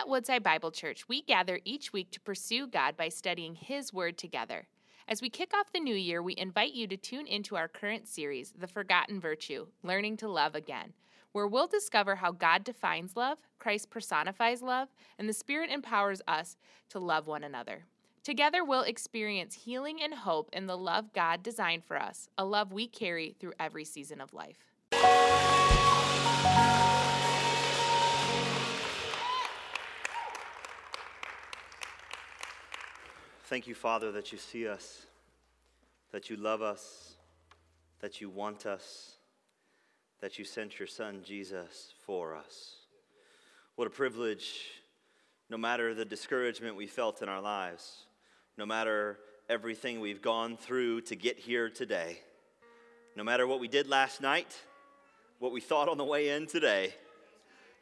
At Woodside Bible Church, we gather each week to pursue God by studying His Word together. As we kick off the new year, we invite you to tune into our current series, The Forgotten Virtue, Learning to Love Again, where we'll discover how God defines love, Christ personifies love, and the Spirit empowers us to love one another. Together, we'll experience healing and hope in the love God designed for us, a love we carry through every season of life. Thank you, Father, that you see us, that you love us, that you want us, that you sent your Son, Jesus, for us. What a privilege, no matter the discouragement we felt in our lives, no matter everything we've gone through to get here today, no matter what we did last night, what we thought on the way in today,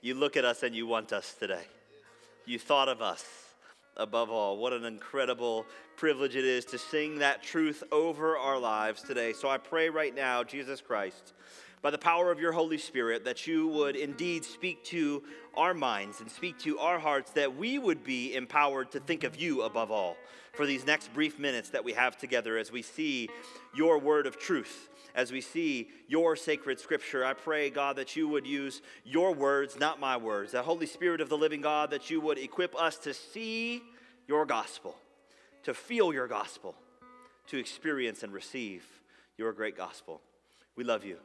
you look at us and you want us today. You thought of us. Above all, what an incredible privilege it is to sing that truth over our lives today. So I pray right now, Jesus Christ, by the power of your Holy Spirit, that you would indeed speak to our minds and speak to our hearts, that we would be empowered to think of you above all for these next brief minutes that we have together as we see your word of truth, as we see your sacred scripture. I pray, God, that you would use your words, not my words. The Holy Spirit of the living God, that you would equip us to see your gospel, to feel your gospel, to experience and receive your great gospel. We love you.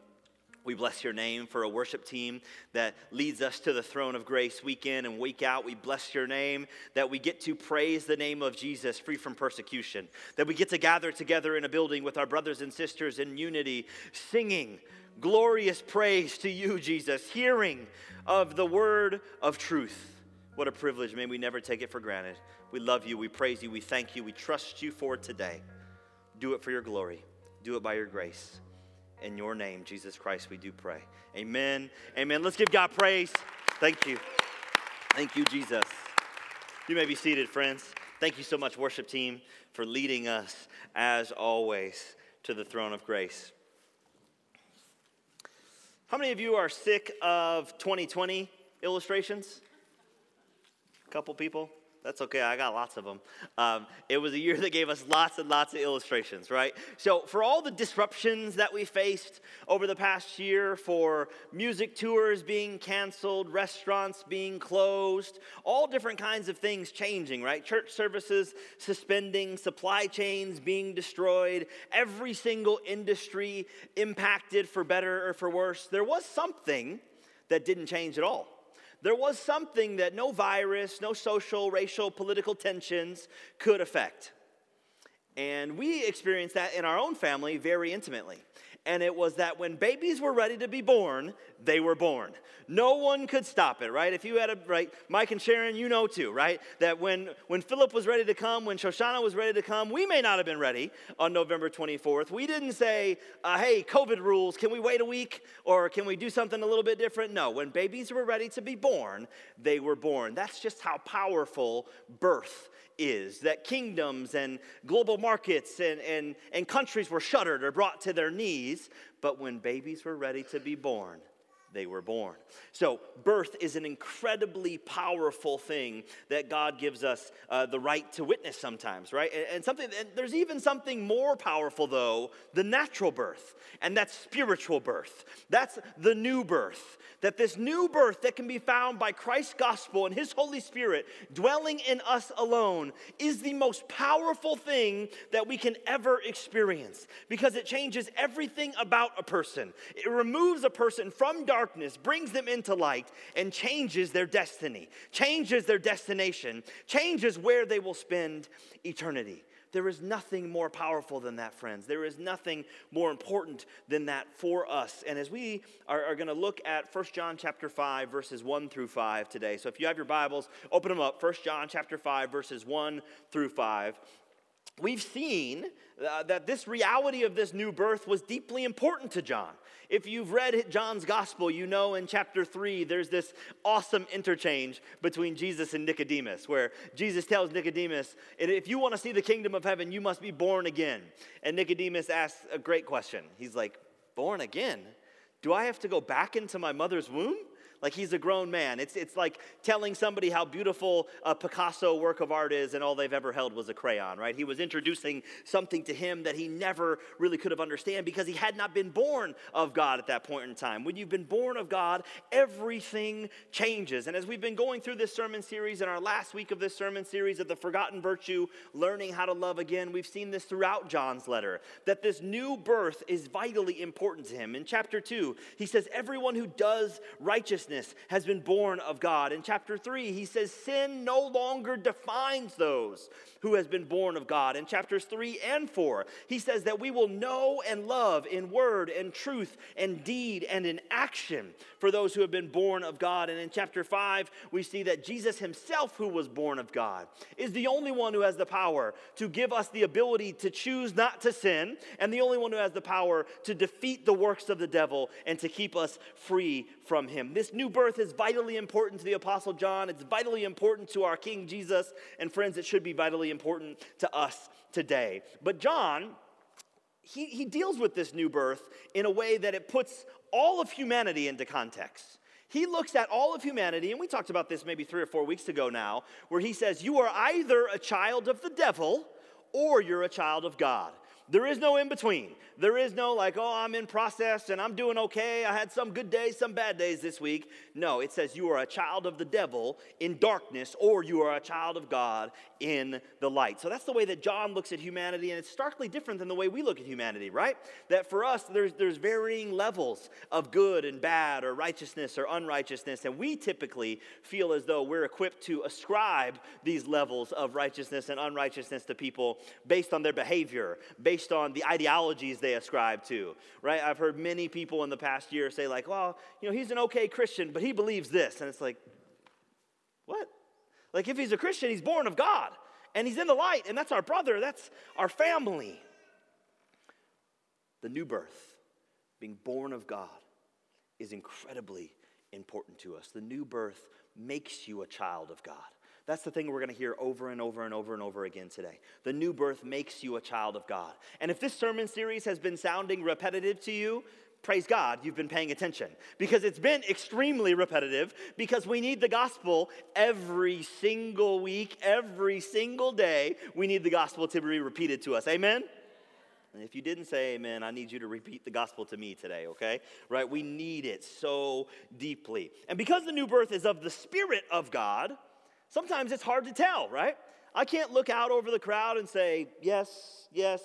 We bless your name for a worship team that leads us to the throne of grace week in and week out. We bless your name that we get to praise the name of Jesus, free from persecution, that we get to gather together in a building with our brothers and sisters in unity, singing glorious praise to you, Jesus, hearing of the word of truth. What a privilege. May we never take it for granted. We love you. We praise you. We thank you. We trust you for today. Do it for your glory. Do it by your grace. In your name, Jesus Christ, we do pray. Amen. Amen. Let's give God praise. Thank you. Thank you, Jesus. You may be seated, friends. Thank you so much, worship team, for leading us, as always, to the throne of grace. How many of you are sick of 2020 illustrations? A couple people? That's okay, I got lots of them. It was a year that gave us lots and lots of illustrations, right? So for all the disruptions that we faced over the past year, for music tours being canceled, restaurants being closed, all different kinds of things changing, right? Church services suspending, supply chains being destroyed, every single industry impacted for better or for worse. There was something that didn't change at all. There was something that no virus, no social, racial, political tensions could affect. And we experienced that in our own family very intimately. And it was that when babies were ready to be born, they were born. No one could stop it, right? If you had a, right, Mike and Sharon, you know too, right? That when Philip was ready to come, when Shoshana was ready to come, we may not have been ready on November 24th. We didn't say, hey, COVID rules, can we wait a week? Or can we do something a little bit different? No, when babies were ready to be born, they were born. That's just how powerful birth is, that kingdoms and global markets and countries were shuttered or brought to their knees. But when babies were ready to be born, they were born. So birth is an incredibly powerful thing that God gives us the right to witness sometimes, right? And there's even something more powerful, though, the natural birth, and that's spiritual birth. That's the new birth, that this new birth that can be found by Christ's gospel and his Holy Spirit dwelling in us alone is the most powerful thing that we can ever experience because it changes everything about a person. It removes a person from darkness, brings them into light, and changes their destiny, changes their destination, changes where they will spend eternity. There is nothing more powerful than that, friends. There is nothing more important than that for us. And as we are going to look at 1 John chapter 5, verses 1 through 5 today. So if you have your Bibles, open them up. 1 John chapter 5, verses 1 through 5. We've seen that this reality of this new birth was deeply important to John. If you've read John's gospel, you know in chapter 3 there's this awesome interchange between Jesus and Nicodemus where Jesus tells Nicodemus, if you want to see the kingdom of heaven, you must be born again. And Nicodemus asks a great question. He's like, born again? Do I have to go back into my mother's womb? Like he's a grown man. It's like telling somebody how beautiful a Picasso work of art is and all they've ever held was a crayon, right? He was introducing something to him that he never really could have understood because he had not been born of God at that point in time. When you've been born of God, everything changes. And as we've been going through this sermon series and our last week of this sermon series of the forgotten virtue, learning how to love again, we've seen this throughout John's letter, that this new birth is vitally important to him. In chapter 2, he says, everyone who does righteousness has been born of God. In chapter 3, he says, sin no longer defines those who has been born of God. In chapters 3 and 4, he says that we will know and love in word and truth and deed and in action for those who have been born of God. And in chapter 5, we see that Jesus himself, who was born of God, is the only one who has the power to give us the ability to choose not to sin, and the only one who has the power to defeat the works of the devil and to keep us free from him. This new birth is vitally important to the Apostle John. It's vitally important to our King Jesus. And friends, it should be vitally important to us today. But John, he deals with this new birth in a way that it puts all of humanity into context. He looks at all of humanity, and we talked about this maybe 3 or 4 weeks ago now, where he says, you are either a child of the devil or you're a child of God. There is no in between. There is no like, oh, I'm in process and I'm doing okay. I had some good days, some bad days this week. No, it says you are a child of the devil in darkness, or you are a child of God in the light. So that's the way that John looks at humanity, and it's starkly different than the way we look at humanity, right? That for us, there's varying levels of good and bad, or righteousness or unrighteousness, and we typically feel as though we're equipped to ascribe these levels of righteousness and unrighteousness to people based on their behavior, based on the ideologies they ascribe to, right? I've heard many people in the past year say like, well, you know, he's an okay Christian, but he believes this. And it's like, what? Like if he's a Christian, he's born of God and he's in the light, and that's our brother, that's our family. The new birth, being born of God, is incredibly important to us. The new birth makes you a child of God. That's the thing we're going to hear over and over and over and over again today. The new birth makes you a child of God. And if this sermon series has been sounding repetitive to you, praise God, you've been paying attention, because it's been extremely repetitive, because we need the gospel every single week, every single day. We need the gospel to be repeated to us. Amen? And if you didn't say amen, I need you to repeat the gospel to me today, okay? Right? We need it so deeply. And because the new birth is of the Spirit of God, sometimes it's hard to tell, right? I can't look out over the crowd and say, yes, yes,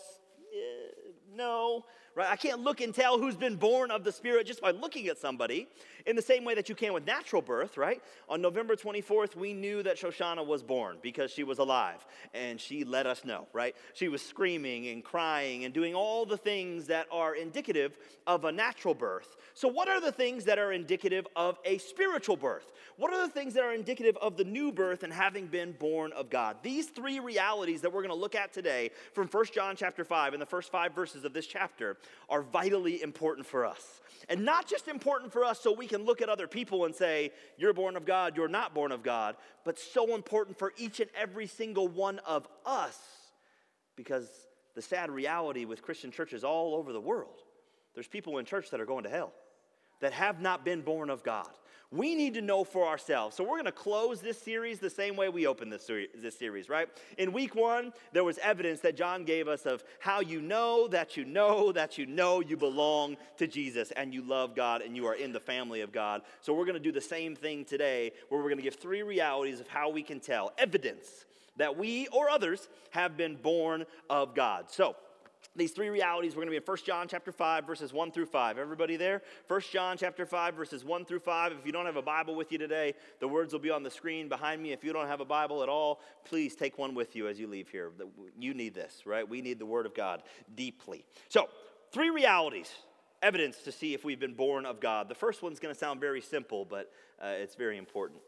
no, right? I can't look and tell who's been born of the Spirit just by looking at somebody, in the same way that you can with natural birth, right? On November 24th, we knew that Shoshana was born because she was alive, and she let us know, right? She was screaming and crying and doing all the things that are indicative of a natural birth. So what are the things that are indicative of a spiritual birth? What are the things that are indicative of the new birth and having been born of God? These three realities that we're going to look at today from 1 John chapter 5 and the first 5 verses of this chapter are vitally important for us. And not just important for us so we can look at other people and say, you're born of God, you're not born of God, but so important for each and every single one of us, because the sad reality with Christian churches all over the world, there's people in church that are going to hell, that have not been born of God. We need to know for ourselves. So we're going to close this series the same way we opened this series, right? In week 1, there was evidence that John gave us of how you know that you know that you know you belong to Jesus and you love God and you are in the family of God. So we're going to do the same thing today, where we're going to give three realities of how we can tell, evidence that we or others have been born of God. So these three realities, we're going to be in 1 John chapter 5, verses 1 through 5. Everybody there? 1 John chapter 5, verses 1 through 5. If you don't have a Bible with you today, the words will be on the screen behind me. If you don't have a Bible at all, please take one with you as you leave here. You need this, right? We need the Word of God deeply. So, three realities, evidence to see if we've been born of God. The first one's going to sound very simple, but it's very important.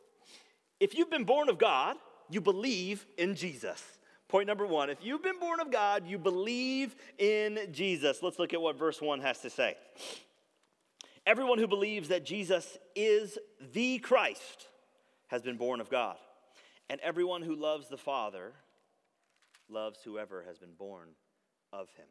If you've been born of God, you believe in Jesus. Point number 1, if you've been born of God, you believe in Jesus. Let's look at what verse 1 has to say. Everyone who believes that Jesus is the Christ has been born of God. And everyone who loves the Father loves whoever has been born of him.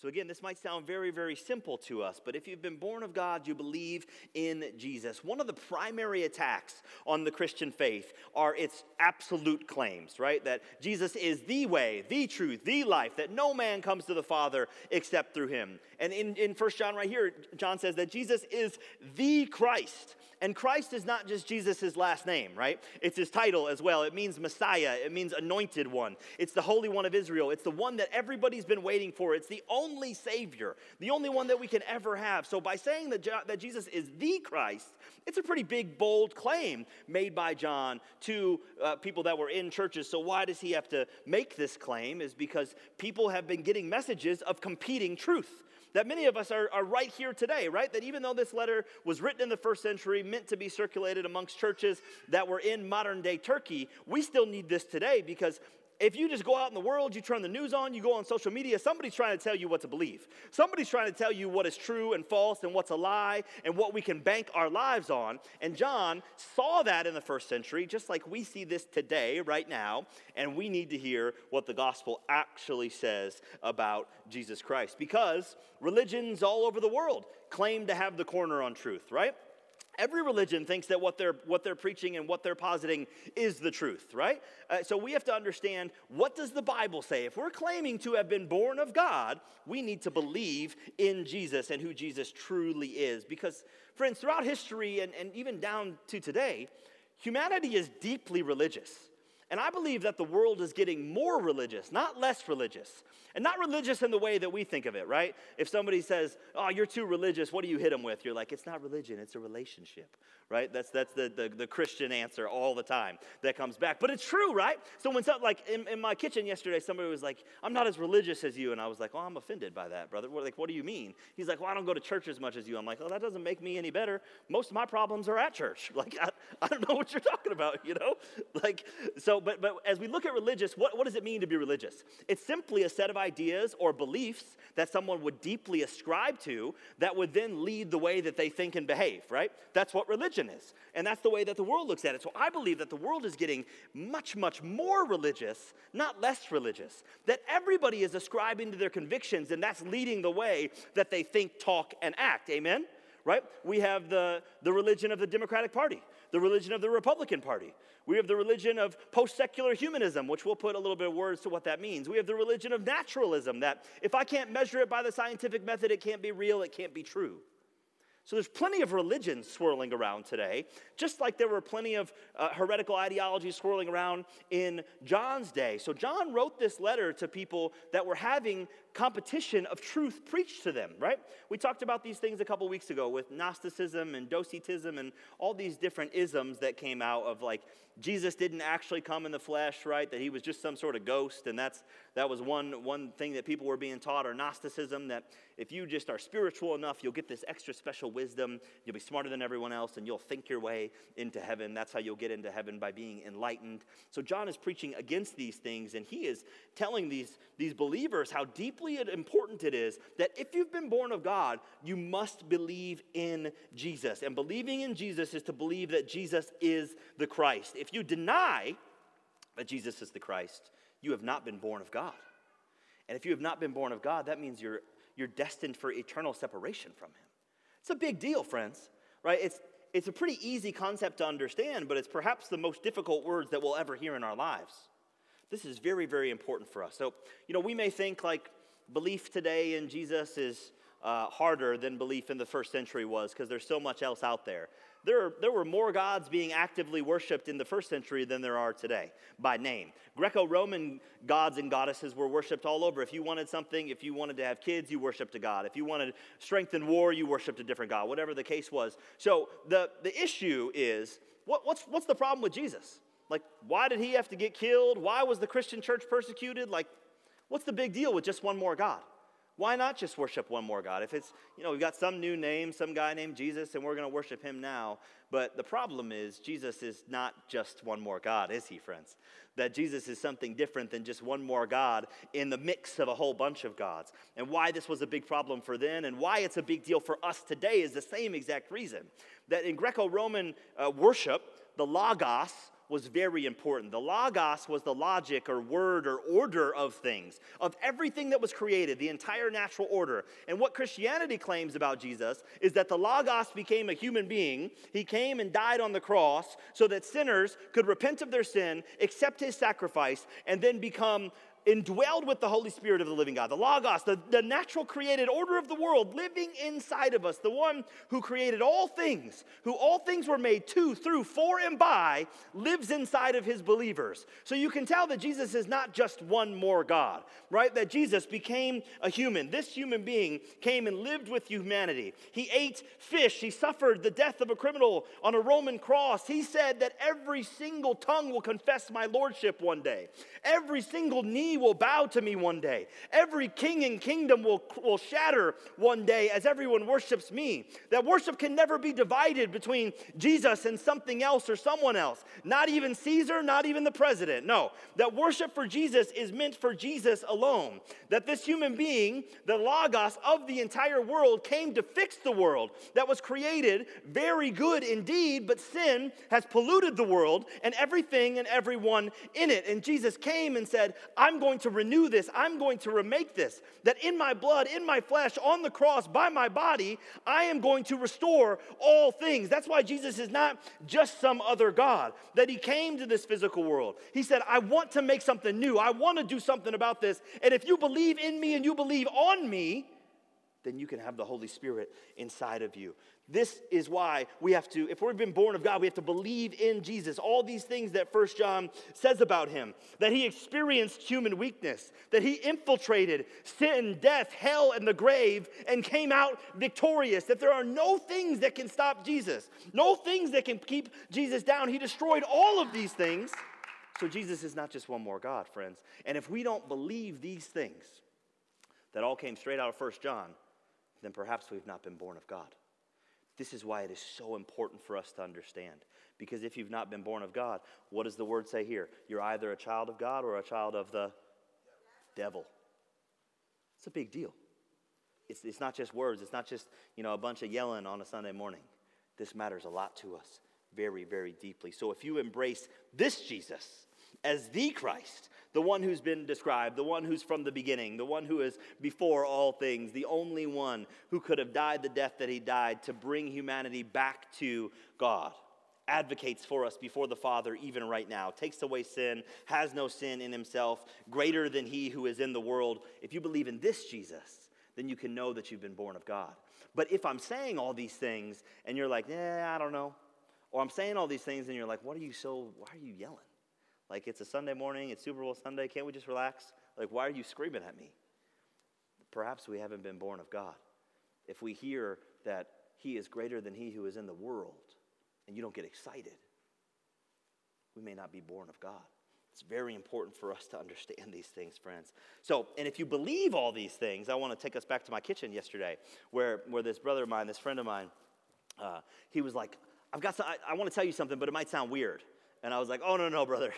So again, this might sound very, very simple to us, but if you've been born of God, you believe in Jesus. One of the primary attacks on the Christian faith are its absolute claims, right? That Jesus is the way, the truth, the life, that no man comes to the Father except through him. And in 1 John right here, John says that Jesus is the Christ. And Christ is not just Jesus' last name, right? It's his title as well. It means Messiah. It means anointed one. It's the Holy One of Israel. It's the one that everybody's been waiting for. It's the only Savior, the only one that we can ever have. So by saying that Jesus is the Christ, it's a pretty big, bold claim made by John to people that were in churches. So why does he have to make this claim? Is because people have been getting messages of competing truth. That many of us are right here today, right? That even though this letter was written in the first century, meant to be circulated amongst churches that were in modern-day Turkey, we still need this today, because if you just go out in the world, you turn the news on, you go on social media, somebody's trying to tell you what to believe. Somebody's trying to tell you what is true and false and what's a lie and what we can bank our lives on. And John saw that in the first century, just like we see this today, right now, and we need to hear what the gospel actually says about Jesus Christ, because religions all over the world claim to have the corner on truth, right? Every religion thinks that what they're preaching and what they're positing is the truth, right? So we have to understand, what does the Bible say? If we're claiming to have been born of God, we need to believe in Jesus and who Jesus truly is. Because, friends, throughout history and even down to today, humanity is deeply religious. And I believe that the world is getting more religious, not less religious. And not religious in the way that we think of it, right? If somebody says, oh, you're too religious, what do you hit them with? You're like, it's not religion, it's a relationship, right? That's the Christian answer all the time that comes back. But it's true, right? So when something, like in my kitchen yesterday, somebody was like, I'm not as religious as you. And I was like, oh, I'm offended by that, brother. We're like, what do you mean? He's like, well, I don't go to church as much as you. I'm like, oh, that doesn't make me any better. Most of my problems are at church. Like, I don't know what you're talking about, you know? Like, so but as we look at religious, what does it mean to be religious? It's simply a set of ideas or beliefs that someone would deeply ascribe to that would then lead the way that they think and behave, right? That's what religion is. And that's the way that the world looks at it. So I believe that the world is getting much, much more religious, not less religious. That everybody is ascribing to their convictions, and that's leading the way that they think, talk, and act. Amen? Right? We have the religion of the Democratic Party, the religion of the Republican Party. We have the religion of post-secular humanism, which we'll put a little bit of words to what that means. We have the religion of naturalism, that if I can't measure it by the scientific method, it can't be real, it can't be true. So there's plenty of religions swirling around today, just like there were plenty of heretical ideologies swirling around in John's day. So John wrote this letter to people that were having competition of truth preached to them, right? We talked about these things a couple weeks ago with Gnosticism and Docetism and all these different isms that came out of, like, Jesus didn't actually come in the flesh, right? That he was just some sort of ghost, and that was one thing that people were being taught, or Gnosticism, that if you just are spiritual enough, you'll get this extra special wisdom, you'll be smarter than everyone else, and you'll think your way into heaven. That's how you'll get into heaven, by being enlightened. So John is preaching against these things, and he is telling these believers how deeply important it is that if you've been born of God, you must believe in Jesus. And believing in Jesus is to believe that Jesus is the Christ. If you deny that Jesus is the Christ, you have not been born of God. And if you have not been born of God, that means you're destined for eternal separation from him. It's a big deal, friends, right? It's a pretty easy concept to understand, but it's perhaps the most difficult words that we'll ever hear in our lives. This is very, very important for us. So, you know, we may think, like, belief today in Jesus is harder than belief in the first century was, because there's so much else out there. There were more gods being actively worshipped in the first century than there are today, by name. Greco-Roman gods and goddesses were worshipped all over. If you wanted something, if you wanted to have kids, you worshipped a god. If you wanted strength in war, you worshipped a different god, whatever the case was. So the issue is, what's the problem with Jesus? Like, why did he have to get killed? Why was the Christian church persecuted? Like, what's the big deal with just one more god? Why not just worship one more God? If it's, you know, we've got some new name, some guy named Jesus, and we're going to worship him now. But the problem is, Jesus is not just one more God, is he, friends? That Jesus is something different than just one more God in the mix of a whole bunch of gods. And why this was a big problem for then, and why it's a big deal for us today, is the same exact reason. That in Greco-Roman worship, the Logos was very important. The Logos was the logic or word or order of things, of everything that was created, the entire natural order. And what Christianity claims about Jesus is that the Logos became a human being. He came and died on the cross so that sinners could repent of their sin, accept his sacrifice, and then become indwelled with the Holy Spirit of the living God. The Logos, the natural created order of the world living inside of us, the one who created all things, who all things were made to, through, for, and by, lives inside of his believers. So you can tell that Jesus is not just one more God, right? That Jesus became a human. This human being came and lived with humanity. He ate fish. He suffered the death of a criminal on a Roman cross. He said that every single tongue will confess my lordship one day. Every single knee will bow to me one day. Every king and kingdom will shatter one day as everyone worships me. That worship can never be divided between Jesus and something else or someone else. Not even Caesar, not even the president. No, that worship for Jesus is meant for Jesus alone. That this human being, the Logos of the entire world, came to fix the world that was created very good indeed, but sin has polluted the world and everything and everyone in it. And Jesus came and said, I'm going to renew this. I'm going to remake this. That in my blood, in my flesh, on the cross, by my body, I am going to restore all things. That's why Jesus is not just some other God. That he came to this physical world. He said, I want to make something new. I want to do something about this. And if you believe in me and you believe on me, then you can have the Holy Spirit inside of you. This is why we have to, if we've been born of God, we have to believe in Jesus. All these things that 1 John says about him, that he experienced human weakness, that he infiltrated sin, death, hell, and the grave, and came out victorious, that there are no things that can stop Jesus, no things that can keep Jesus down. He destroyed all of these things. So Jesus is not just one more God, friends. And if we don't believe these things that all came straight out of 1 John, then perhaps we've not been born of God. This is why it is so important for us to understand. Because if you've not been born of God, what does the word say here? You're either a child of God or a child of the devil. It's a big deal. It's not just words. It's not just, you know, a bunch of yelling on a Sunday morning. This matters a lot to us very, very deeply. So if you embrace this Jesus as the Christ, the one who's been described, the one who's from the beginning, the one who is before all things, the only one who could have died the death that he died to bring humanity back to God, advocates for us before the Father even right now, takes away sin, has no sin in himself, greater than he who is in the world. If you believe in this Jesus, then you can know that you've been born of God. But if I'm saying all these things and you're like, yeah, I don't know, or I'm saying all these things and you're like, why are you yelling? Like, it's a Sunday morning, it's Super Bowl Sunday, can't we just relax? Like, why are you screaming at me? Perhaps we haven't been born of God. If we hear that he is greater than he who is in the world, and you don't get excited, we may not be born of God. It's very important for us to understand these things, friends. So, and if you believe all these things, I want to take us back to my kitchen yesterday, where this brother of mine, this friend of mine, he was like, I want to tell you something, but it might sound weird. And I was like, oh, no, no, brother.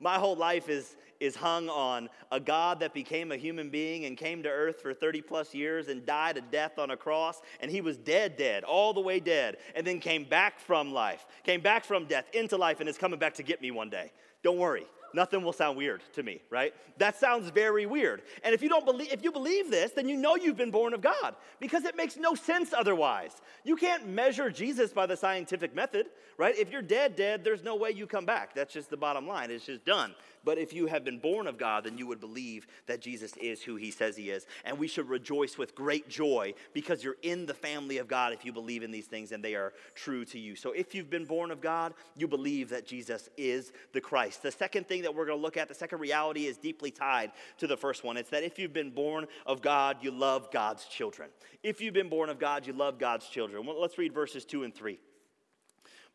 My whole life is hung on a God that became a human being and came to earth for 30-plus years and died a death on a cross. And he was dead, all the way dead, and then came back from life, came back from death into life, and is coming back to get me one day. Don't worry. Nothing will sound weird to me, right? That sounds very weird. And if you believe this, then you know you've been born of God, because it makes no sense otherwise. You can't measure Jesus by the scientific method, right? If you're dead, there's no way you come back. That's just the bottom line. It's just done. But if you have been born of God, then you would believe that Jesus is who he says he is. And we should rejoice with great joy, because you're in the family of God if you believe in these things and they are true to you. So if you've been born of God, you believe that Jesus is the Christ. The second thing that we're going to look at, the second reality, is deeply tied to the first one. It's that if you've been born of God, you love God's children. If you've been born of God, you love God's children. Well, let's read verses 2 and 3.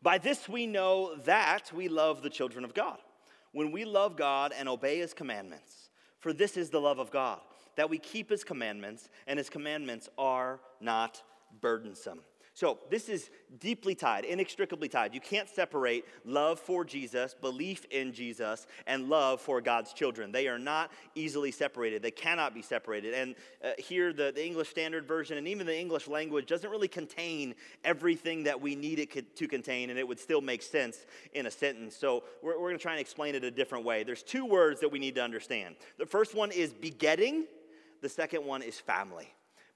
By this we know that we love the children of God, when we love God and obey his commandments. For this is the love of God, that we keep his commandments, and his commandments are not burdensome. So this is deeply tied, inextricably tied. You can't separate love for Jesus, belief in Jesus, and love for God's children. They are not easily separated. They cannot be separated. And here, the English Standard Version and even the English language doesn't really contain everything that we need it to contain, and it would still make sense in a sentence. So we're going to try and explain it a different way. There's two words that we need to understand. The first one is begetting. The second one is family.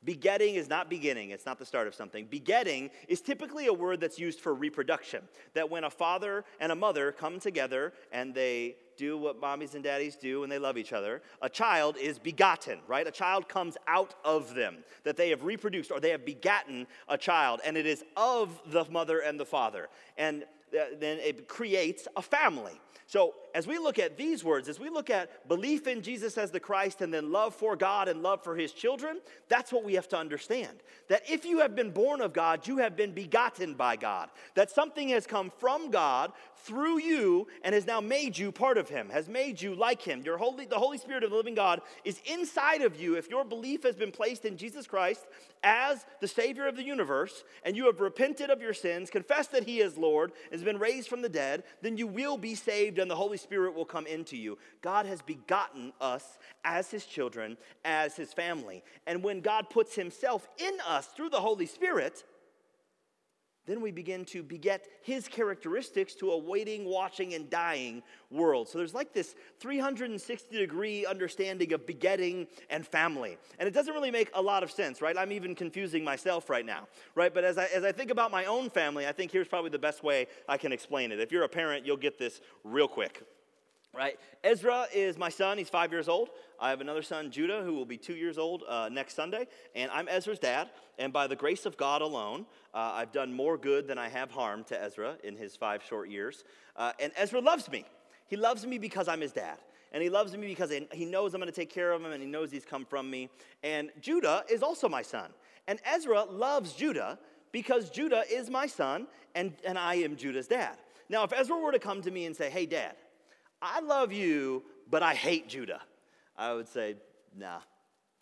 Begetting is not beginning. It's not the start of something. Begetting is typically a word that's used for reproduction, that when a father and a mother come together and they do what mommies and daddies do when they love each other, a child is begotten, right? A child comes out of them, that they have reproduced or they have begotten a child, and it is of the mother and the father. And then it creates a family. So as we look at these words, as we look at belief in Jesus as the Christ and then love for God and love for his children, that's what we have to understand. That if you have been born of God, you have been begotten by God. That something has come from God through you and has now made you part of him, has made you like him. The Holy Spirit of the living God is inside of you if your belief has been placed in Jesus Christ as the Savior of the universe and you have repented of your sins, confessed that he is Lord, has been raised from the dead, then you will be saved and the Holy Spirit will come into you. God has begotten us as his children, as his family. And when God puts himself in us through the Holy Spirit, then we begin to beget his characteristics to a waiting, watching, and dying world. So there's like this 360-degree understanding of begetting and family. And it doesn't really make a lot of sense, right? I'm even confusing myself right now, right? But as I think about my own family, I think here's probably the best way I can explain it. If you're a parent, you'll get this real quick, right? Ezra is my son. He's 5 years old. I have another son, Judah, who will be 2 years old next Sunday, and I'm Ezra's dad, and by the grace of God alone, I've done more good than I have harm to Ezra in his 5 short years, and Ezra loves me. He loves me because I'm his dad, and he loves me because he knows I'm going to take care of him, and he knows he's come from me, and Judah is also my son, and Ezra loves Judah because Judah is my son, and I am Judah's dad. Now, if Ezra were to come to me and say, hey, Dad, I love you, but I hate Judah, I would say, nah,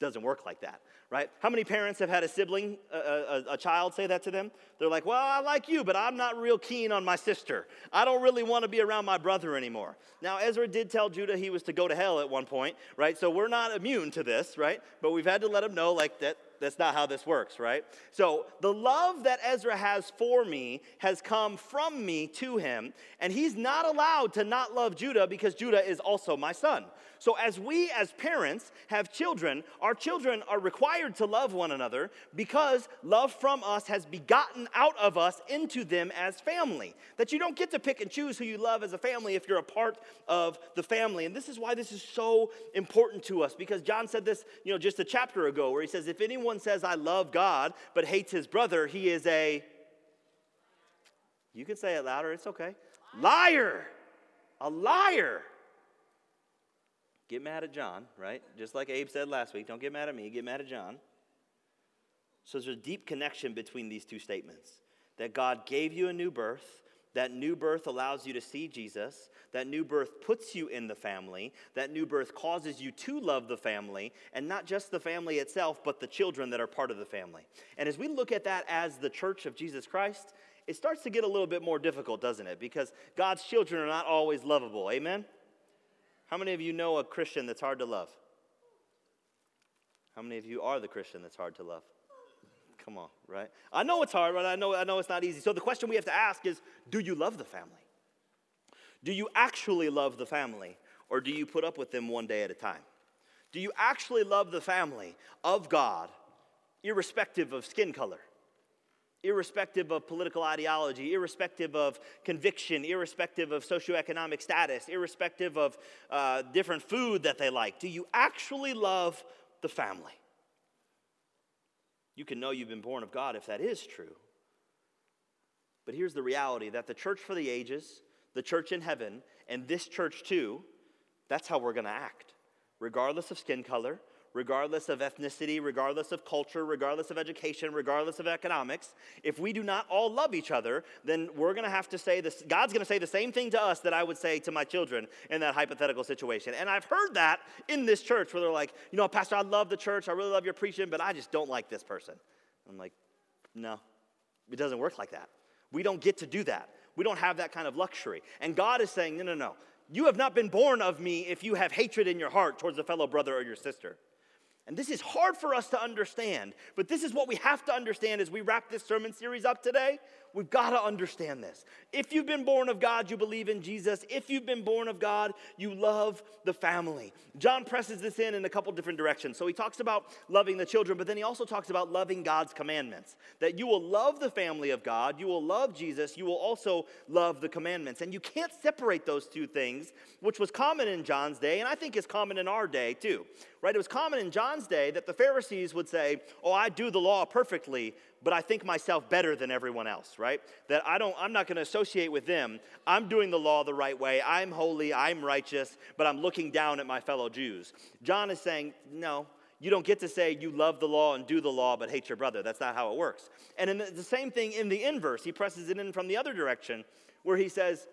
doesn't work like that, right? How many parents have had a sibling, a child say that to them? They're like, well, I like you, but I'm not real keen on my sister. I don't really want to be around my brother anymore. Now, Ezra did tell Judah he was to go to hell at one point, right? So we're not immune to this, right? But we've had to let him know, like, that's not how this works, right? So the love that Ezra has for me has come from me to him, and he's not allowed to not love Judah because Judah is also my son. So as we as parents have children, our children are required to love one another because love from us has begotten out of us into them as family. That you don't get to pick and choose who you love as a family if you're a part of the family. And this is why this is so important to us, because John said this, just a chapter ago, where he says, if anyone says, I love God, but hates his brother, he is a, you can say it louder, it's okay, liar, a liar. Get mad at John, right? Just like Abe said last week, don't get mad at me, get mad at John. So there's a deep connection between these two statements, that God gave you a new birth. That new birth allows you to see Jesus. That new birth puts you in the family. That new birth causes you to love the family, and not just the family itself, but the children that are part of the family. And as we look at that as the church of Jesus Christ, it starts to get a little bit more difficult, doesn't it? Because God's children are not always lovable. Amen? How many of you know a Christian that's hard to love? How many of you are the Christian that's hard to love? Come on, right? I know it's hard, right? I know it's not easy. So the question we have to ask is, do you love the family? Do you actually love the family, or do you put up with them one day at a time? Do you actually love the family of God, irrespective of skin color, irrespective of political ideology, irrespective of conviction, irrespective of socioeconomic status, irrespective of different food that they like? Do you actually love the family? You can know you've been born of God if that is true. But here's the reality, that the church for the ages, the church in heaven, and this church too, that's how we're going to act. Regardless of skin color, regardless of ethnicity, regardless of culture, regardless of education, regardless of economics, if we do not all love each other, then we're going to have to say this. God's going to say the same thing to us that I would say to my children in that hypothetical situation. And I've heard that in this church where they're like, Pastor, I love the church. I really love your preaching, but I just don't like this person. I'm like, no, It doesn't work like that. We don't get to do that. We don't have that kind of luxury. And God is saying, no, no, no. You have not been born of me if you have hatred in your heart towards a fellow brother or your sister. And this is hard for us to understand, but this is what we have to understand as we wrap this sermon series up today. We've got to understand this. If you've been born of God, you believe in Jesus. If you've been born of God, you love the family. John presses this in a couple different directions. So he talks about loving the children, but then he also talks about loving God's commandments. That you will love the family of God, you will love Jesus, you will also love the commandments. And you can't separate those two things, which was common in John's day, and I think is common in our day too. Right? It was common in John's day that the Pharisees would say, oh, I do the law perfectly, but I think myself better than everyone else, right? That I'm not going to associate with them. I'm doing the law the right way. I'm holy. I'm righteous, but I'm looking down at my fellow Jews. John is saying, no, you don't get to say you love the law and do the law, but hate your brother. That's not how it works. And in the same thing in the inverse, he presses it in from the other direction where he says,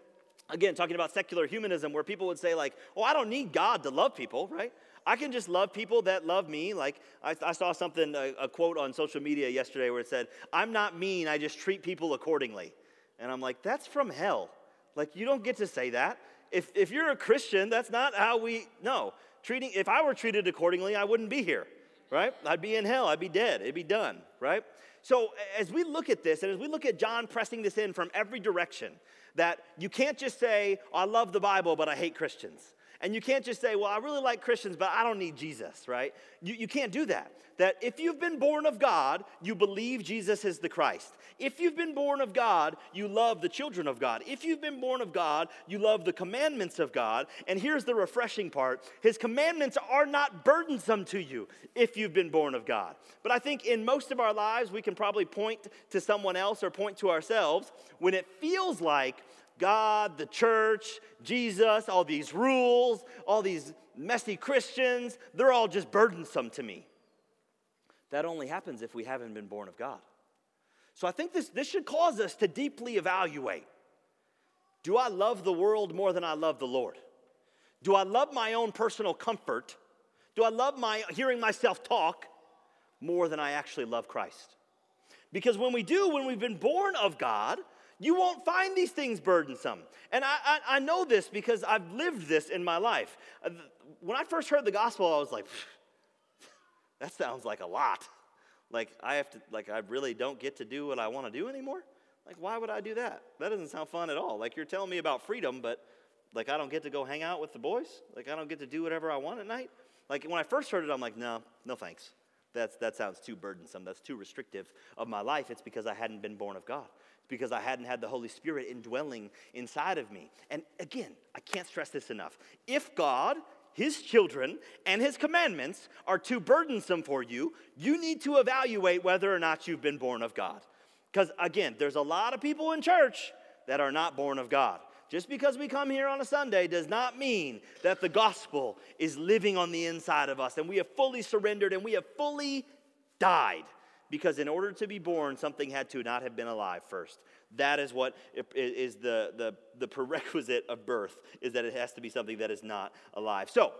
again, talking about secular humanism, where people would say like, oh, I don't need God to love people, right? I can just love people that love me. Like I saw something, a quote on social media yesterday where it said, I'm not mean, I just treat people accordingly. And I'm like, that's from hell. Like you don't get to say that. If you're a Christian, that's not how we, no. If I were treated accordingly, I wouldn't be here, right? I'd be in hell, I'd be dead, it'd be done, right? So as we look at this, and as we look at John pressing this in from every direction, that you can't just say, oh, I love the Bible, but I hate Christians. And you can't just say, well, I really like Christians, but I don't need Jesus, right? You can't do that. That if you've been born of God, you believe Jesus is the Christ. If you've been born of God, you love the children of God. If you've been born of God, you love the commandments of God. And here's the refreshing part. His commandments are not burdensome to you if you've been born of God. But I think in most of our lives, we can probably point to someone else or point to ourselves when it feels like God, the church, Jesus, all these rules, all these messy Christians, they're all just burdensome to me. That only happens if we haven't been born of God. So I think this should cause us to deeply evaluate. Do I love the world more than I love the Lord? Do I love my own personal comfort? Do I love hearing myself talk more than I actually love Christ? Because when we do, when we've been born of God, you won't find these things burdensome. And I know this because I've lived this in my life. When I first heard the gospel, I was like, that sounds like a lot. Like, I really don't get to do what I want to do anymore? Like, why would I do that? That doesn't sound fun at all. Like, you're telling me about freedom, but, like, I don't get to go hang out with the boys? Like, I don't get to do whatever I want at night? Like, when I first heard it, I'm like, no thanks. That sounds too burdensome. That's too restrictive of my life. It's because I hadn't been born of God. It's because I hadn't had the Holy Spirit indwelling inside of me. And again, I can't stress this enough. If God, his children, and his commandments are too burdensome for you, you need to evaluate whether or not you've been born of God. Because again, there's a lot of people in church that are not born of God. Just because we come here on a Sunday does not mean that the gospel is living on the inside of us and we have fully surrendered and we have fully died, because in order to be born, something had to not have been alive first. That is what is the prerequisite of birth, is that it has to be something that is not alive. So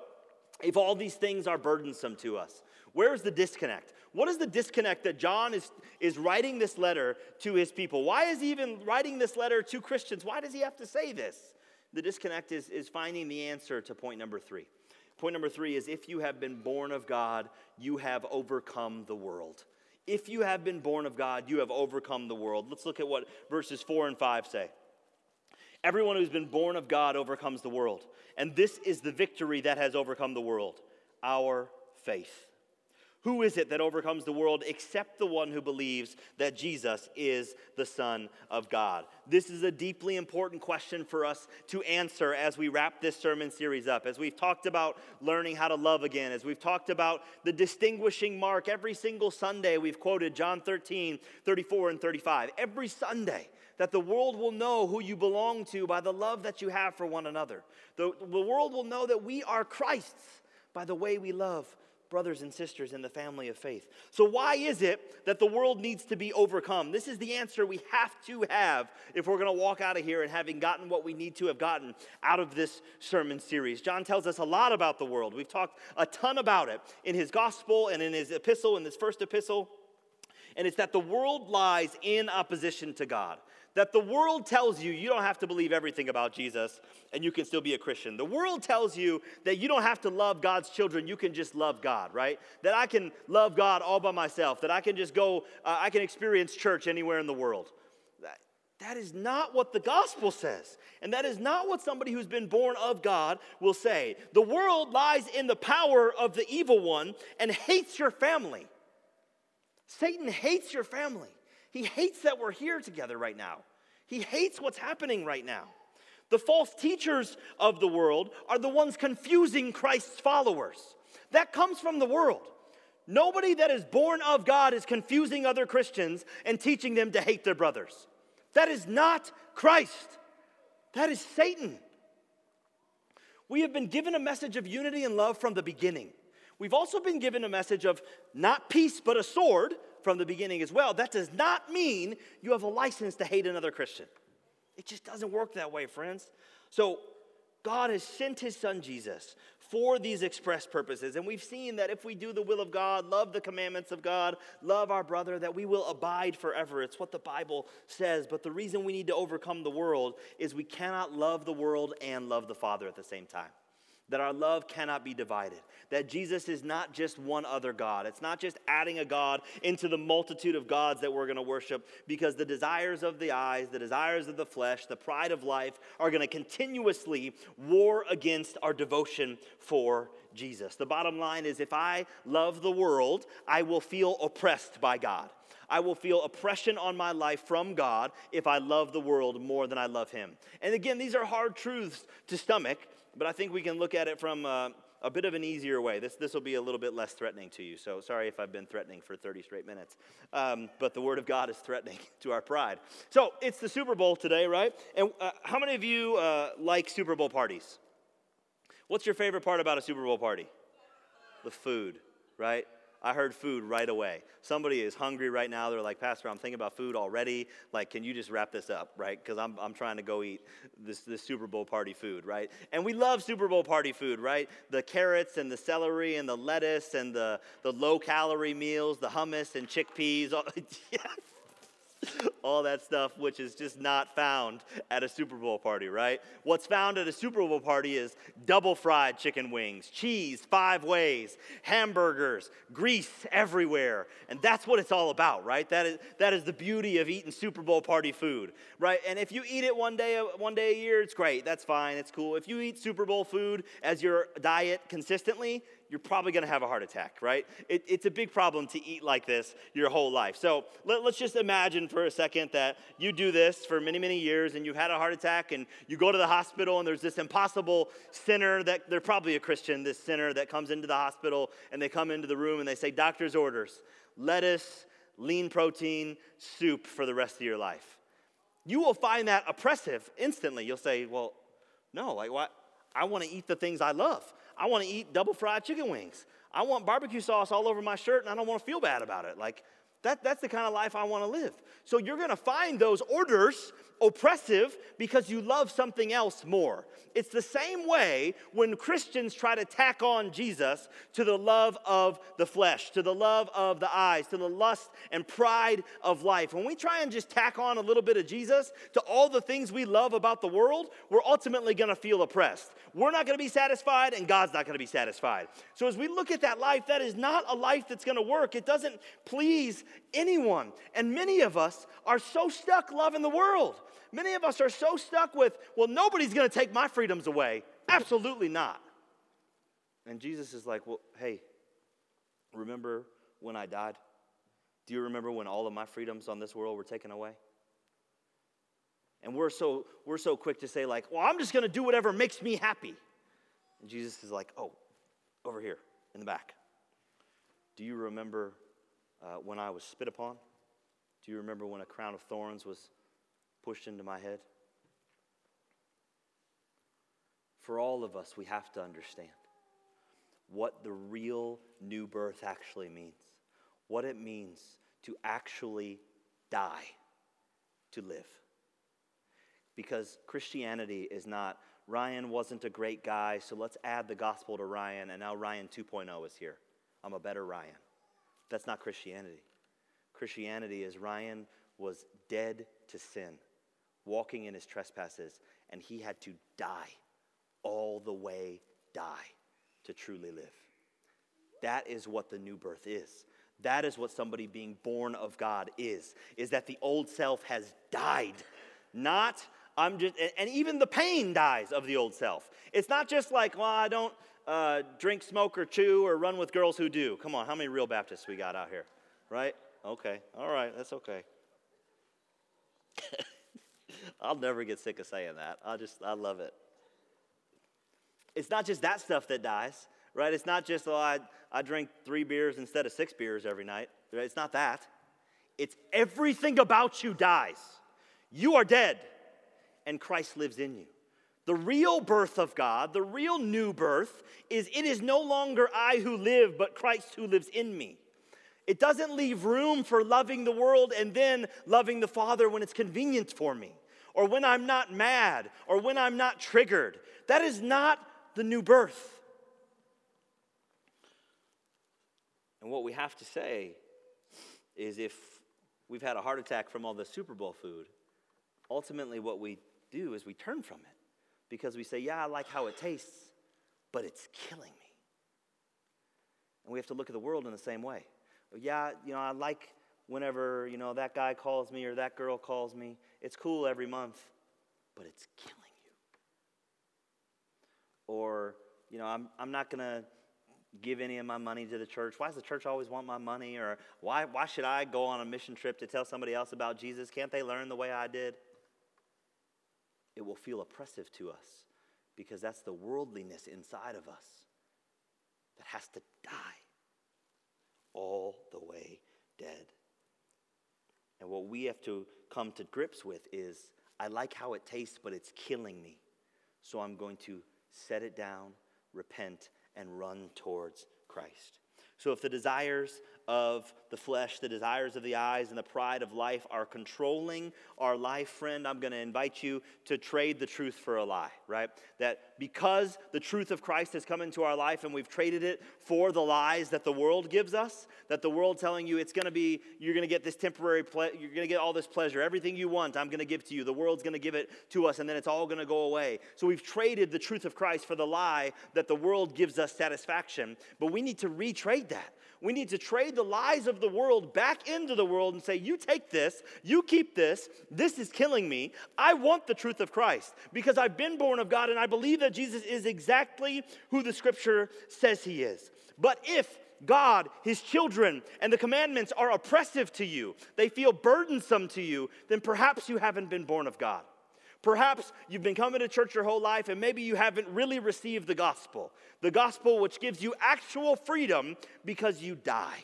if all these things are burdensome to us, where's the disconnect? What is the disconnect that John is writing this letter to his people? Why is he even writing this letter to Christians? Why does he have to say this? The disconnect is finding the answer to point number three. Point number three is, if you have been born of God, you have overcome the world. If you have been born of God, you have overcome the world. Let's look at what verses 4 and 5 say. Everyone who's been born of God overcomes the world. And this is the victory that has overcome the world, our faith. Who is it that overcomes the world except the one who believes that Jesus is the Son of God? This is a deeply important question for us to answer as we wrap this sermon series up. As we've talked about learning how to love again, as we've talked about the distinguishing mark, every single Sunday we've quoted John 13:34-35. Every Sunday, that the world will know who you belong to by the love that you have for one another. The world will know that we are Christ's by the way we love brothers and sisters in the family of faith. So why is it that the world needs to be overcome? This is the answer we have to have if we're going to walk out of here and having gotten what we need to have gotten out of this sermon series. John tells us a lot about the world. We've talked a ton about it in his gospel and in his epistle, in this first epistle. and it's that the world lies in opposition to God. That the world tells you you don't have to believe everything about Jesus and you can still be a Christian. The world tells you that you don't have to love God's children. You can just love God, right? That I can love God all by myself. That I can just go, I can experience church anywhere in the world. That is not what the gospel says. And that is not what somebody who's been born of God will say. The world lies in the power of the evil one and hates your family. Satan hates your family. He hates that we're here together right now. He hates what's happening right now. The false teachers of the world are the ones confusing Christ's followers. That comes from the world. Nobody that is born of God is confusing other Christians and teaching them to hate their brothers. That is not Christ. That is Satan. We have been given a message of unity and love from the beginning. We've also been given a message of not peace but a sword from the beginning as well. That does not mean you have a license to hate another Christian. It just doesn't work that way, friends. So God has sent his son Jesus for these express purposes. And we've seen that if we do the will of God, love the commandments of God, love our brother, that we will abide forever. It's what the Bible says. But the reason we need to overcome the world is we cannot love the world and love the Father at the same time. That our love cannot be divided. That Jesus is not just one other God. It's not just adding a God into the multitude of gods that we're going to worship, because the desires of the eyes, the desires of the flesh, the pride of life are going to continuously war against our devotion for Jesus. The bottom line is, if I love the world, I will feel oppressed by God. I will feel oppression on my life from God if I love the world more than I love him. And again, these are hard truths to stomach, but I think we can look at it from a bit of an easier way. This will be a little bit less threatening to you. So sorry if I've been threatening for 30 straight minutes. But the Word of God is threatening to our pride. So it's the Super Bowl today, right? And how many of you like Super Bowl parties? What's your favorite part about a Super Bowl party? The food, right? I heard food right away. Somebody is hungry right now. They're like, Pastor, I'm thinking about food already. Like, can you just wrap this up, right? Because I'm trying to go eat this Super Bowl party food, right? And we love Super Bowl party food, right? The carrots and the celery and the lettuce and the low-calorie meals, the hummus and chickpeas. All that stuff, which is just not found at a Super Bowl party, right? What's found at a Super Bowl party is double fried chicken wings, cheese 5 ways, hamburgers, grease everywhere. And that's what it's all about, right? That is the beauty of eating Super Bowl party food, right? And if you eat it one day a year, it's great. That's fine. It's cool. If you eat Super Bowl food as your diet consistently, you're probably going to have a heart attack, right? It's a big problem to eat like this your whole life. So let's just imagine for a second that you do this for many, many years and you've had a heart attack and you go to the hospital and there's this impossible sinner that, they're probably a Christian, this sinner that comes into the hospital and they come into the room and they say, doctor's orders, lettuce, lean protein, soup for the rest of your life. You will find that oppressive instantly. You'll say, well, no, like what? I want to eat the things I love. I want to eat double fried chicken wings. I want barbecue sauce all over my shirt, and I don't want to feel bad about it. Like, that's the kind of life I want to live. So you're going to find those orders oppressive because you love something else more. It's the same way when Christians try to tack on Jesus to the love of the flesh, to the love of the eyes, to the lust and pride of life. When we try and just tack on a little bit of Jesus to all the things we love about the world, we're ultimately going to feel oppressed. We're not going to be satisfied, and God's not going to be satisfied. So as we look at that life, that is not a life that's going to work. It doesn't please anyone. And many of us are so stuck loving the world. Many of us are so stuck with, well, nobody's going to take my freedoms away. Absolutely not. And Jesus is like, well, hey, remember when I died? Do you remember when all of my freedoms on this world were taken away? And we're so quick to say like, well, I'm just going to do whatever makes me happy. And Jesus is like, oh, over here in the back. Do you remember when I was spit upon? Do you remember when a crown of thorns was pushed into my head? For all of us, we have to understand what the real new birth actually means. What it means to actually die to live. Because Christianity is not, Ryan wasn't a great guy, so let's add the gospel to Ryan, and now Ryan 2.0 is here. I'm a better Ryan. That's not Christianity. Christianity is Ryan was dead to sin, walking in his trespasses, and he had to die, all the way die, to truly live. That is what the new birth is. That is what somebody being born of God is that the old self has died. Not, I'm just, and even the pain dies of the old self. It's not just like, well, I don't drink, smoke, or chew, or run with girls who do. Come on, how many real Baptists we got out here, right? Okay, all right, that's okay. I'll never get sick of saying that. I love it. It's not just that stuff that dies, right? It's not just, oh, I drink 3 beers instead of 6 beers every night. Right? It's not that. It's everything about you dies. You are dead, and Christ lives in you. The real birth of God, the real new birth, is it is no longer I who live, but Christ who lives in me. It doesn't leave room for loving the world and then loving the Father when it's convenient for me, or when I'm not mad, or when I'm not triggered. That is not the new birth. And what we have to say is if we've had a heart attack from all the Super Bowl food, ultimately what we do is we turn from it because we say, yeah, I like how it tastes, but it's killing me. And we have to look at the world in the same way. Yeah, you know, I like whenever, you know, that guy calls me or that girl calls me. It's cool every month, but it's killing you. Or, you know, I'm not going to give any of my money to the church. Why does the church always want my money? Or why should I go on a mission trip to tell somebody else about Jesus? Can't they learn the way I did? It will feel oppressive to us because that's the worldliness inside of us that has to die. All the way dead. And what we have to come to grips with is, I like how it tastes, but it's killing me. So I'm going to set it down, repent, and run towards Christ. So if the desires of the flesh, the desires of the eyes, and the pride of life are controlling our life, friend, I'm going to invite you to trade the truth for a lie, right? That because the truth of Christ has come into our life and we've traded it for the lies that the world gives us, that the world telling you it's going to be, you're going to get this temporary, you're going to get all this pleasure, everything you want, I'm going to give to you, the world's going to give it to us, and then it's all going to go away. So we've traded the truth of Christ for the lie that the world gives us satisfaction, but we need to retrade that. We need to trade the lies of the world back into the world and say, you take this, you keep this, this is killing me. I want the truth of Christ because I've been born of God and I believe that Jesus is exactly who the Scripture says he is. But if God, his children, and the commandments are oppressive to you, they feel burdensome to you, then perhaps you haven't been born of God. Perhaps you've been coming to church your whole life and maybe you haven't really received the gospel which gives you actual freedom because you die.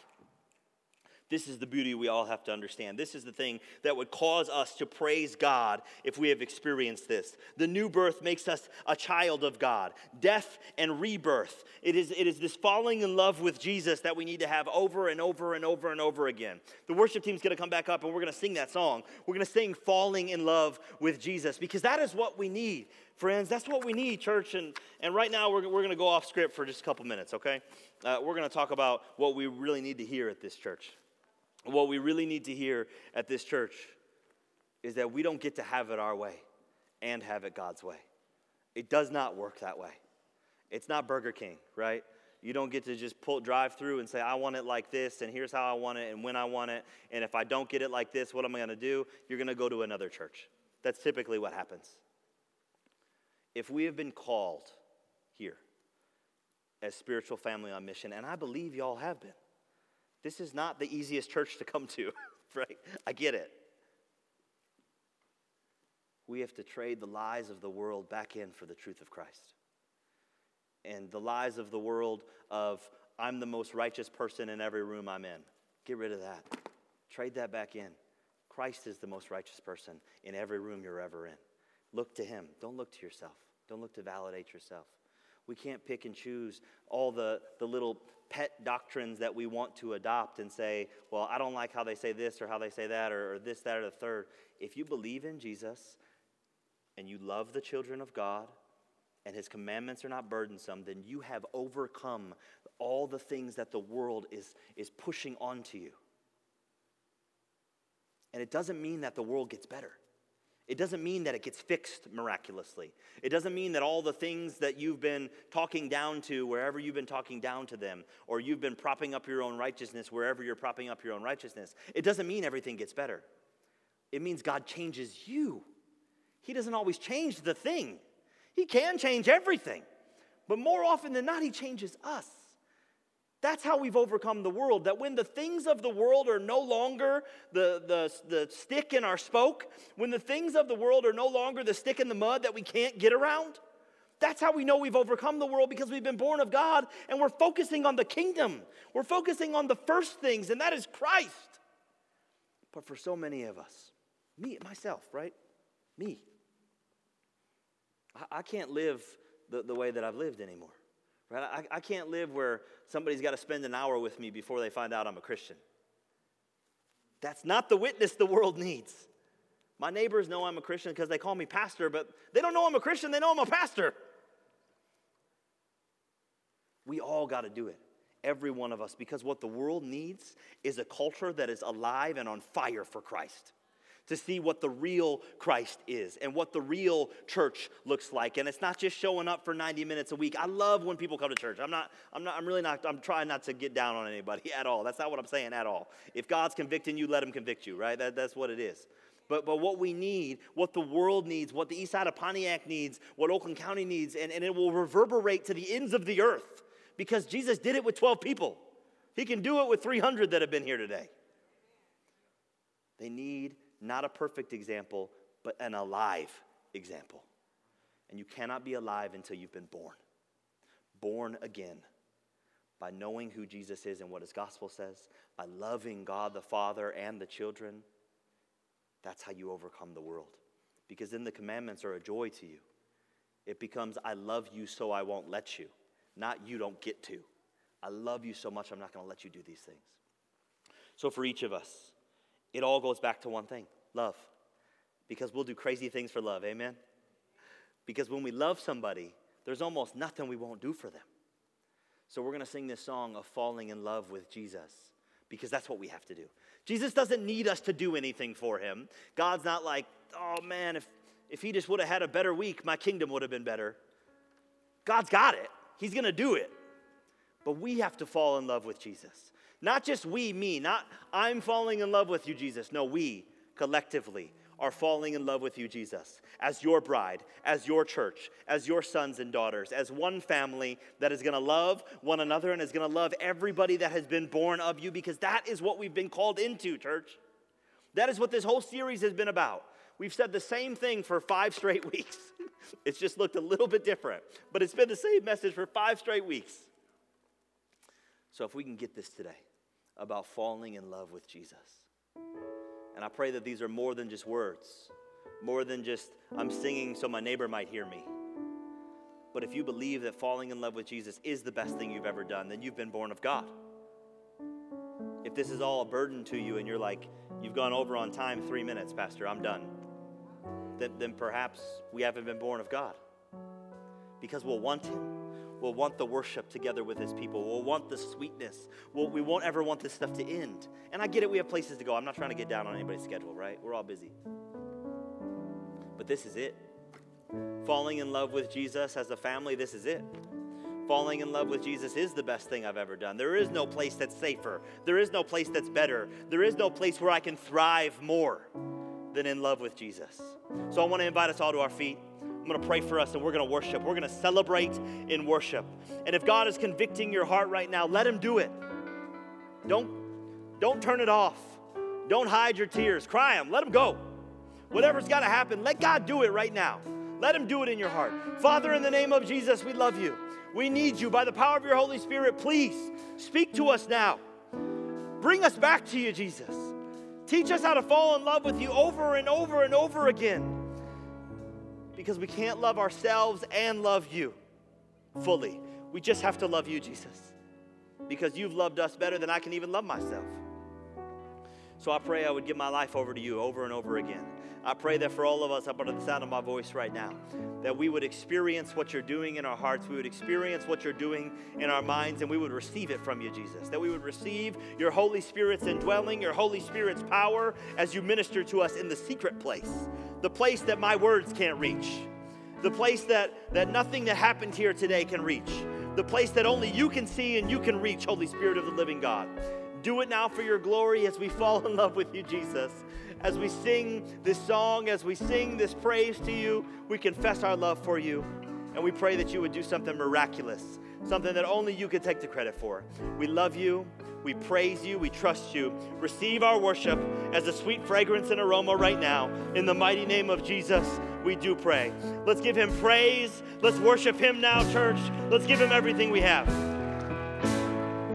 This is the beauty we all have to understand. This is the thing that would cause us to praise God if we have experienced this. The new birth makes us a child of God. Death and rebirth. It is this falling in love with Jesus that we need to have over and over and over and over again. The worship team's going to come back up and we're going to sing that song. We're going to sing Falling in Love with Jesus because that is what we need, friends. That's what we need, church. And right now we're going to go off script for just a couple minutes, okay? We're going to talk about what we really need to hear at this church. What we really need to hear at this church is that we don't get to have it our way and have it God's way. It does not work that way. It's not Burger King, right? You don't get to just drive through and say, I want it like this, and here's how I want it, and when I want it, and if I don't get it like this, what am I going to do? You're going to go to another church. That's typically what happens. If we have been called here as spiritual family on mission, and I believe y'all have been, this is not the easiest church to come to, right? I get it. We have to trade the lies of the world back in for the truth of Christ. And the lies of the world of, I'm the most righteous person in every room I'm in. Get rid of that. Trade that back in. Christ is the most righteous person in every room you're ever in. Look to him. Don't look to yourself. Don't look to validate yourself. We can't pick and choose all the little pet doctrines that we want to adopt and say, well, I don't like how they say this or how they say that or this, that, or the third. If you believe in Jesus and you love the children of God and his commandments are not burdensome, then you have overcome all the things that the world is pushing onto you. And it doesn't mean that the world gets better. It doesn't mean that it gets fixed miraculously. It doesn't mean that all the things that you've been talking down to, wherever you've been talking down to them, or you've been propping up your own righteousness, wherever you're propping up your own righteousness, it doesn't mean everything gets better. It means God changes you. He doesn't always change the thing. He can change everything. But more often than not, he changes us. That's how we've overcome the world, that when the things of the world are no longer the stick in our spoke, when the things of the world are no longer the stick in the mud that we can't get around, that's how we know we've overcome the world, because we've been born of God and we're focusing on the kingdom. We're focusing on the first things, and that is Christ. But for so many of us, me, myself, right? Me. I can't live the way that I've lived anymore. Right? I can't live where somebody's got to spend an hour with me before they find out I'm a Christian. That's not the witness the world needs. My neighbors know I'm a Christian because they call me pastor, but they don't know I'm a Christian, they know I'm a pastor. We all got to do it, every one of us, because what the world needs is a culture that is alive and on fire for Christ, to see what the real Christ is and what the real church looks like. And it's not just showing up for 90 minutes a week. I love when people come to church. I'm trying not to get down on anybody at all. That's not what I'm saying at all. If God's convicting you, let him convict you, right? That's what it is. But what we need, what the world needs, what the east side of Pontiac needs, what Oakland County needs, and it will reverberate to the ends of the earth, because Jesus did it with 12 people. He can do it with 300 that have been here today. They need not a perfect example, but an alive example. And you cannot be alive until you've been born. Born again by knowing who Jesus is and what his gospel says, by loving God the Father and the children. That's how you overcome the world. Because then the commandments are a joy to you. It becomes, I love you so I won't let you. Not you don't get to. I love you so much I'm not going to let you do these things. So for each of us, it all goes back to one thing, love. Because we'll do crazy things for love, amen? Because when we love somebody, there's almost nothing we won't do for them. So we're going to sing this song of falling in love with Jesus, because that's what we have to do. Jesus doesn't need us to do anything for him. God's not like, oh man, if he just would have had a better week, my kingdom would have been better. God's got it. He's going to do it. But we have to fall in love with Jesus. Not just we, me, not I'm falling in love with you, Jesus. No, we collectively are falling in love with you, Jesus, as your bride, as your church, as your sons and daughters, as one family that is going to love one another and is going to love everybody that has been born of you, because that is what we've been called into, church. That is what this whole series has been about. We've said the same thing for 5 straight weeks. It's just looked a little bit different, but it's been the same message for 5 straight weeks. So if we can get this today, about falling in love with Jesus. And I pray that these are more than just words, more than just I'm singing so my neighbor might hear me. But if you believe that falling in love with Jesus is the best thing you've ever done, then you've been born of God. If this is all a burden to you and you're like, you've gone over on time 3 minutes, Pastor, I'm done, then perhaps we haven't been born of God. Because we'll want him. We'll want the worship together with his people. We'll want the sweetness. We won't ever want this stuff to end. And I get it, we have places to go. I'm not trying to get down on anybody's schedule, right? We're all busy. But this is it. Falling in love with Jesus as a family, this is it. Falling in love with Jesus is the best thing I've ever done. There is no place that's safer. There is no place that's better. There is no place where I can thrive more than in love with Jesus. So I want to invite us all to our feet. I'm going to pray for us, and we're going to worship. We're going to celebrate in worship. And if God is convicting your heart right now, let him do it. Don't turn it off. Don't hide your tears. Cry them. Let them go. Whatever's got to happen, let God do it right now. Let him do it in your heart. Father, in the name of Jesus, we love you. We need you. By the power of your Holy Spirit, please speak to us now. Bring us back to you, Jesus. Teach us how to fall in love with you over and over and over again. Because we can't love ourselves and love you fully. We just have to love you, Jesus. Because you've loved us better than I can even love myself. So I pray I would give my life over to you over and over again. I pray that for all of us up under the sound of my voice right now, that we would experience what you're doing in our hearts, we would experience what you're doing in our minds, and we would receive it from you, Jesus, that we would receive your Holy Spirit's indwelling, your Holy Spirit's power as you minister to us in the secret place, the place that my words can't reach, the place that nothing that happened here today can reach, the place that only you can see and you can reach, Holy Spirit of the living God. Do it now for your glory as we fall in love with you, Jesus. As we sing this song, as we sing this praise to you, we confess our love for you, and we pray that you would do something miraculous, something that only you could take the credit for. We love you, we praise you, we trust you. Receive our worship as a sweet fragrance and aroma right now. In the mighty name of Jesus, we do pray. Let's give him praise. Let's worship him now, church. Let's give him everything we have.